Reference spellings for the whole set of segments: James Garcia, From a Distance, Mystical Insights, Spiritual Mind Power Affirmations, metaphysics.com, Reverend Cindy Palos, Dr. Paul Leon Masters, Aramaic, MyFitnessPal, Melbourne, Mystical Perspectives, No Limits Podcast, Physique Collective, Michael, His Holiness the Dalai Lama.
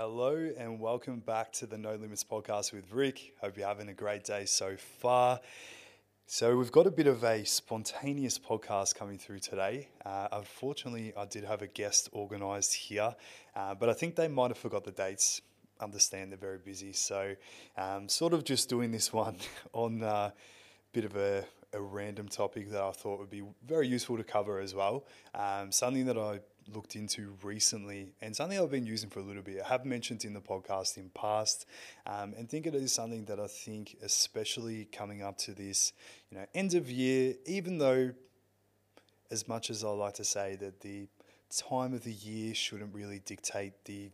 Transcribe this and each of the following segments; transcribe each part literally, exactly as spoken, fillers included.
Hello and welcome back to the No Limits Podcast with Rick. Hope you're having a great day so far. So we've got a bit of a spontaneous podcast coming through today. Uh, unfortunately, I did have a guest organised here, uh, but I think they might have forgot the dates. Understand they're very busy, so um, sort of just doing this one on a bit of a, a random topic that I thought would be very useful to cover as well. Um, something that I looked into recently and something I've been using for a little bit. I have mentioned in the podcast in past um, and think it is something that I think, especially coming up to this, you know, end of year, even though as much as I like to say that the time of the year shouldn't really dictate the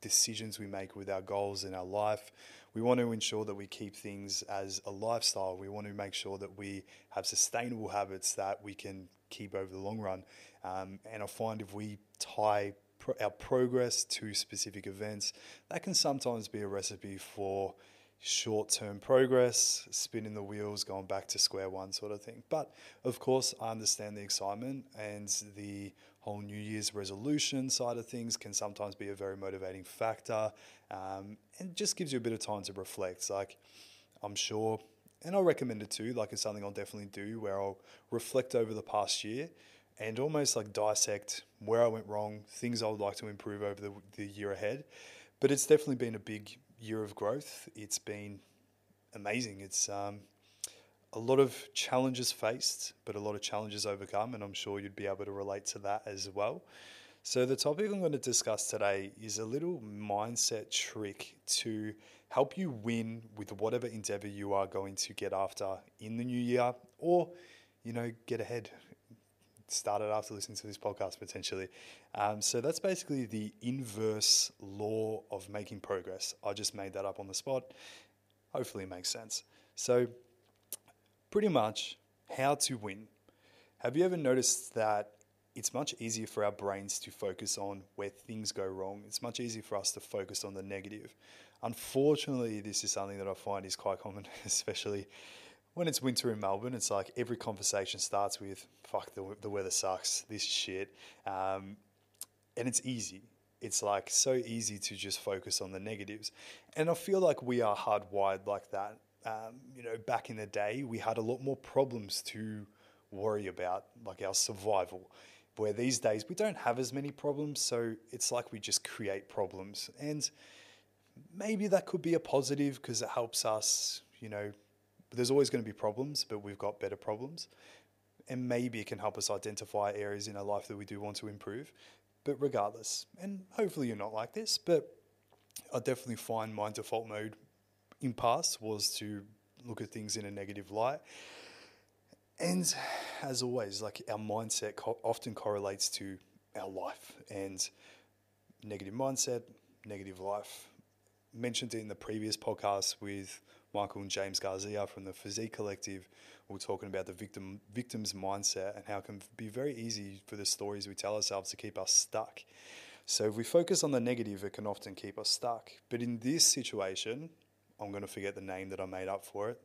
decisions we make with our goals in our life, we want to ensure that we keep things as a lifestyle. We want to make sure that we have sustainable habits that we can keep over the long run. Um, and I find if we tie pro- our progress to specific events, that can sometimes be a recipe for short-term progress, spinning the wheels, going back to square one sort of thing. But of course, I understand the excitement and the whole New Year's resolution side of things can sometimes be a very motivating factor, um, and just gives you a bit of time to reflect. Like, I'm sure, and I'll recommend it too, like it's something I'll definitely do where I'll reflect over the past year and almost like dissect where I went wrong, things I would like to improve over the, the year ahead. But it's definitely been a big year of growth. It's been amazing. It's um, a lot of challenges faced, but a lot of challenges overcome, and I'm sure you'd be able to relate to that as well. So the topic I'm going to discuss today is a little mindset trick to help you win with whatever endeavor you are going to get after in the new year, or, you know, get ahead. Started after listening to this podcast potentially. Um, so that's basically the inverse law of making progress. I just made that up on the spot. Hopefully it makes sense. So pretty much how to win. Have you ever noticed that it's much easier for our brains to focus on where things go wrong? It's much easier for us to focus on the negative. Unfortunately, this is something that I find is quite common, especially when it's winter in Melbourne. It's like every conversation starts with, fuck, the, the weather sucks, this shit. Um, and it's easy. It's like so easy to just focus on the negatives. And I feel like we are hardwired like that. Um, you know, back in the day, we had a lot more problems to worry about, like our survival, where these days we don't have as many problems. So it's like we just create problems. And maybe that could be a positive because it helps us, you know, there's always going to be problems, but we've got better problems. And maybe it can help us identify areas in our life that we do want to improve. But regardless, and hopefully you're not like this, but I definitely find my default mode in past was to look at things in a negative light. And as always, like our mindset co- often correlates to our life, and negative mindset, negative life. Mentioned it in the previous podcast with Michael and James Garcia from the Physique Collective. We were talking about the victim victim's mindset and how it can be very easy for the stories we tell ourselves to keep us stuck. So if we focus on the negative, it can often keep us stuck. But in this situation, I'm going to forget the name that I made up for it,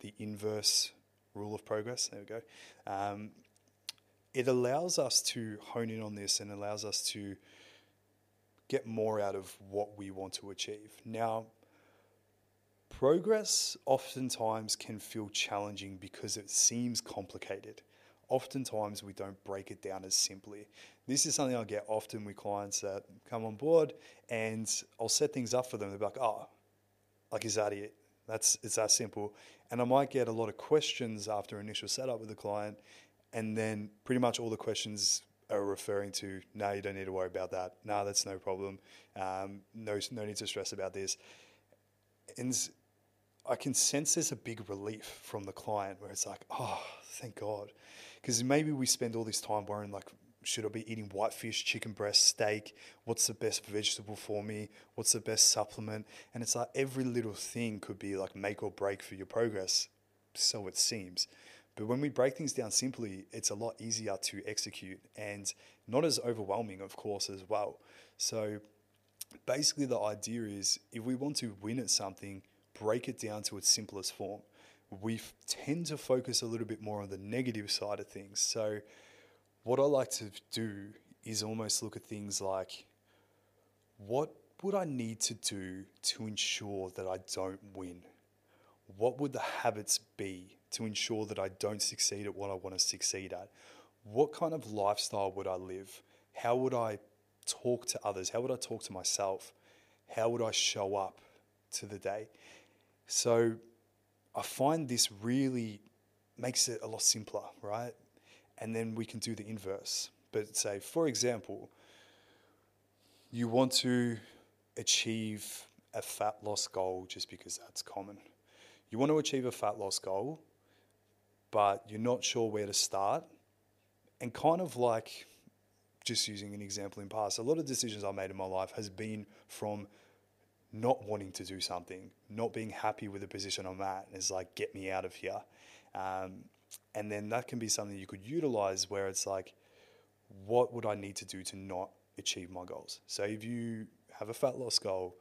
the inverse rule of progress. There we go. Um, it allows us to hone in on this and allows us to get more out of what we want to achieve. Now, progress oftentimes can feel challenging because it seems complicated. Oftentimes we don't break it down as simply. This is something I get often with clients that come on board, and I'll set things up for them. They're like, oh, like, is that it? That's, it's that simple. And I might get a lot of questions after initial setup with the client, and then pretty much all the questions are referring to, no, you don't need to worry about that. No, that's no problem. Um, no, no need to stress about this. And I can sense there's a big relief from the client where it's like, oh, thank God. Because maybe we spend all this time worrying, like, should I be eating whitefish, chicken breast, steak? What's the best vegetable for me? What's the best supplement? And it's like every little thing could be like make or break for your progress. So it seems. But when we break things down simply, it's a lot easier to execute and not as overwhelming, of course, as well. So basically the idea is if we want to win at something, break it down to its simplest form. We f- tend to focus a little bit more on the negative side of things. So what I like to do is almost look at things like, what would I need to do to ensure that I don't win? What would the habits be to ensure that I don't succeed at what I want to succeed at? What kind of lifestyle would I live? How would I talk to others? How would I talk to myself? How would I show up to the day? So I find this really makes it a lot simpler, right? And then we can do the inverse. But say, for example, you want to achieve a fat loss goal just because that's common. You want to achieve a fat loss goal, but you're not sure where to start. And kind of like, just using an example in past, a lot of decisions I made in my life has been from not wanting to do something, not being happy with the position I'm at. And it's like, get me out of here. Um, and then that can be something you could utilize where it's like, what would I need to do to not achieve my goals? So if you have a fat loss goal,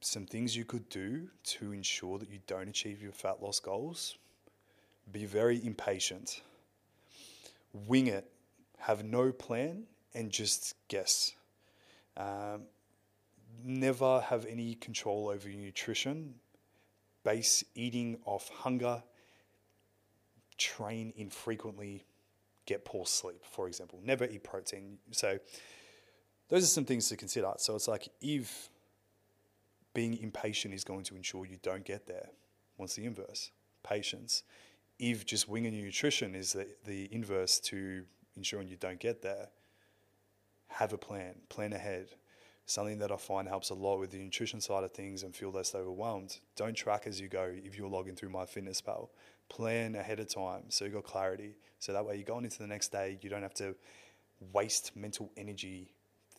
some things you could do to ensure that you don't achieve your fat loss goals: be very impatient, wing it, have no plan, and just guess. Um, never have any control over your nutrition. Base eating off hunger. Train infrequently. Get poor sleep, for example. Never eat protein. So those are some things to consider. So it's like, if being impatient is going to ensure you don't get there, what's the inverse? Patience. If just winging your nutrition is the, the inverse to ensuring you don't get there, have a plan, plan ahead. Something that I find helps a lot with the nutrition side of things and feel less overwhelmed: don't track as you go. If you're logging through MyFitnessPal, plan ahead of time so you've got clarity. So that way you're going into the next day, you don't have to waste mental energy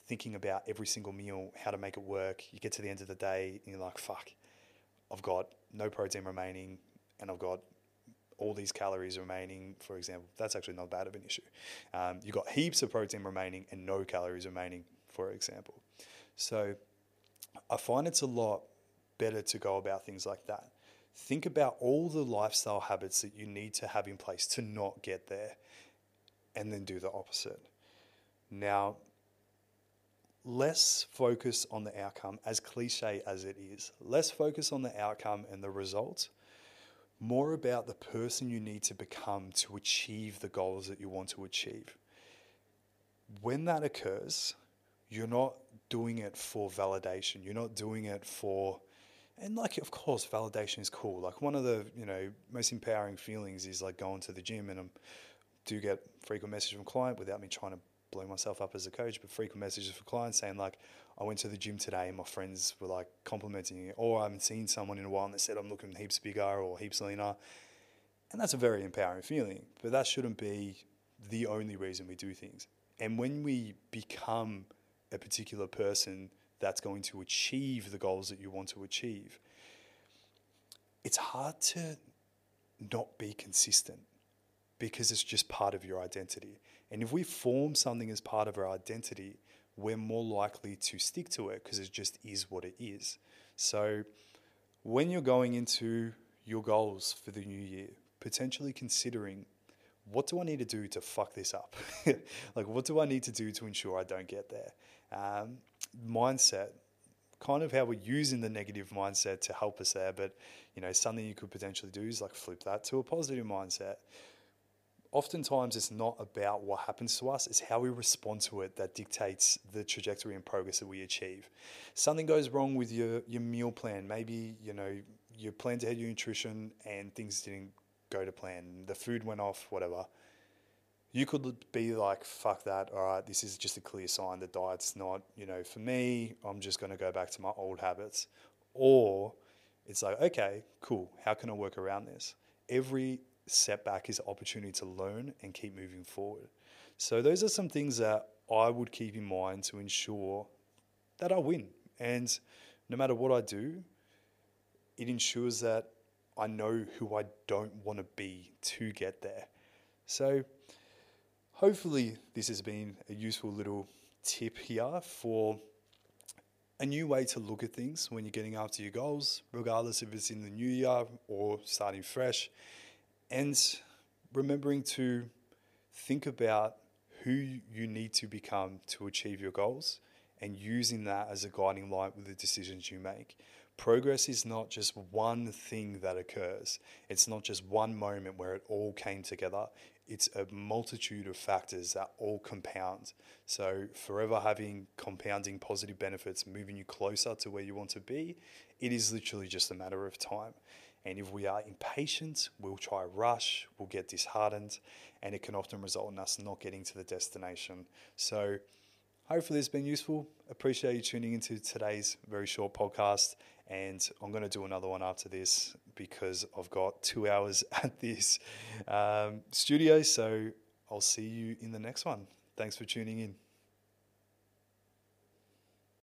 thinking about every single meal, how to make it work. You get to the end of the day and you're like, fuck, I've got no protein remaining and I've got all these calories remaining, for example. That's actually not bad of an issue. Um, you've got heaps of protein remaining and no calories remaining, for example. So I find it's a lot better to go about things like that. Think about all the lifestyle habits that you need to have in place to not get there, and then do the opposite. Now, less focus on the outcome, as cliche as it is. Less focus on the outcome and the result. More about the person you need to become to achieve the goals that you want to achieve. When that occurs, you're not doing it for validation. You're not doing it for, and like, of course, validation is cool. Like, one of the, you know, most empowering feelings is like going to the gym, and I do get frequent messages from clients, without me trying to blow myself up as a coach, but frequent messages from clients saying like, I went to the gym today and my friends were like complimenting it, or I haven't seen someone in a while and they said I'm looking heaps bigger or heaps leaner. And that's a very empowering feeling, but that shouldn't be the only reason we do things. And when we become a particular person that's going to achieve the goals that you want to achieve, it's hard to not be consistent because it's just part of your identity. And if we form something as part of our identity, we're more likely to stick to it because it just is what it is. So when you're going into your goals for the new year, potentially considering, what do I need to do to fuck this up? Like, what do I need to do to ensure I don't get there? Um, mindset, kind of how we're using the negative mindset to help us there. But, you know, something you could potentially do is like flip that to a positive mindset. Oftentimes it's not about what happens to us, it's how we respond to it that dictates the trajectory and progress that we achieve. Something goes wrong with your, your meal plan. Maybe, you know, you planned ahead your nutrition and things didn't go to plan. The food went off, whatever. You could be like, fuck that. All right, this is just a clear sign that diet's not, you know, for me, I'm just going to go back to my old habits. Or it's like, okay, cool. How can I work around this? Every setback is an opportunity to learn and keep moving forward. So those are some things that I would keep in mind to ensure that I win. And no matter what I do, it ensures that I know who I don't want to be to get there. So hopefully this has been a useful little tip here for a new way to look at things when you're getting after your goals, regardless if it's in the new year or starting fresh. And remembering to think about who you need to become to achieve your goals and using that as a guiding light with the decisions you make. Progress is not just one thing that occurs. It's not just one moment where it all came together. It's a multitude of factors that all compound. So forever having compounding positive benefits, moving you closer to where you want to be, it is literally just a matter of time. And if we are impatient, we'll try rush, we'll get disheartened, and it can often result in us not getting to the destination. So hopefully it's been useful. Appreciate you tuning into today's very short podcast. And I'm going to do another one after this because I've got two hours at this um, studio. So I'll see you in the next one. Thanks for tuning in.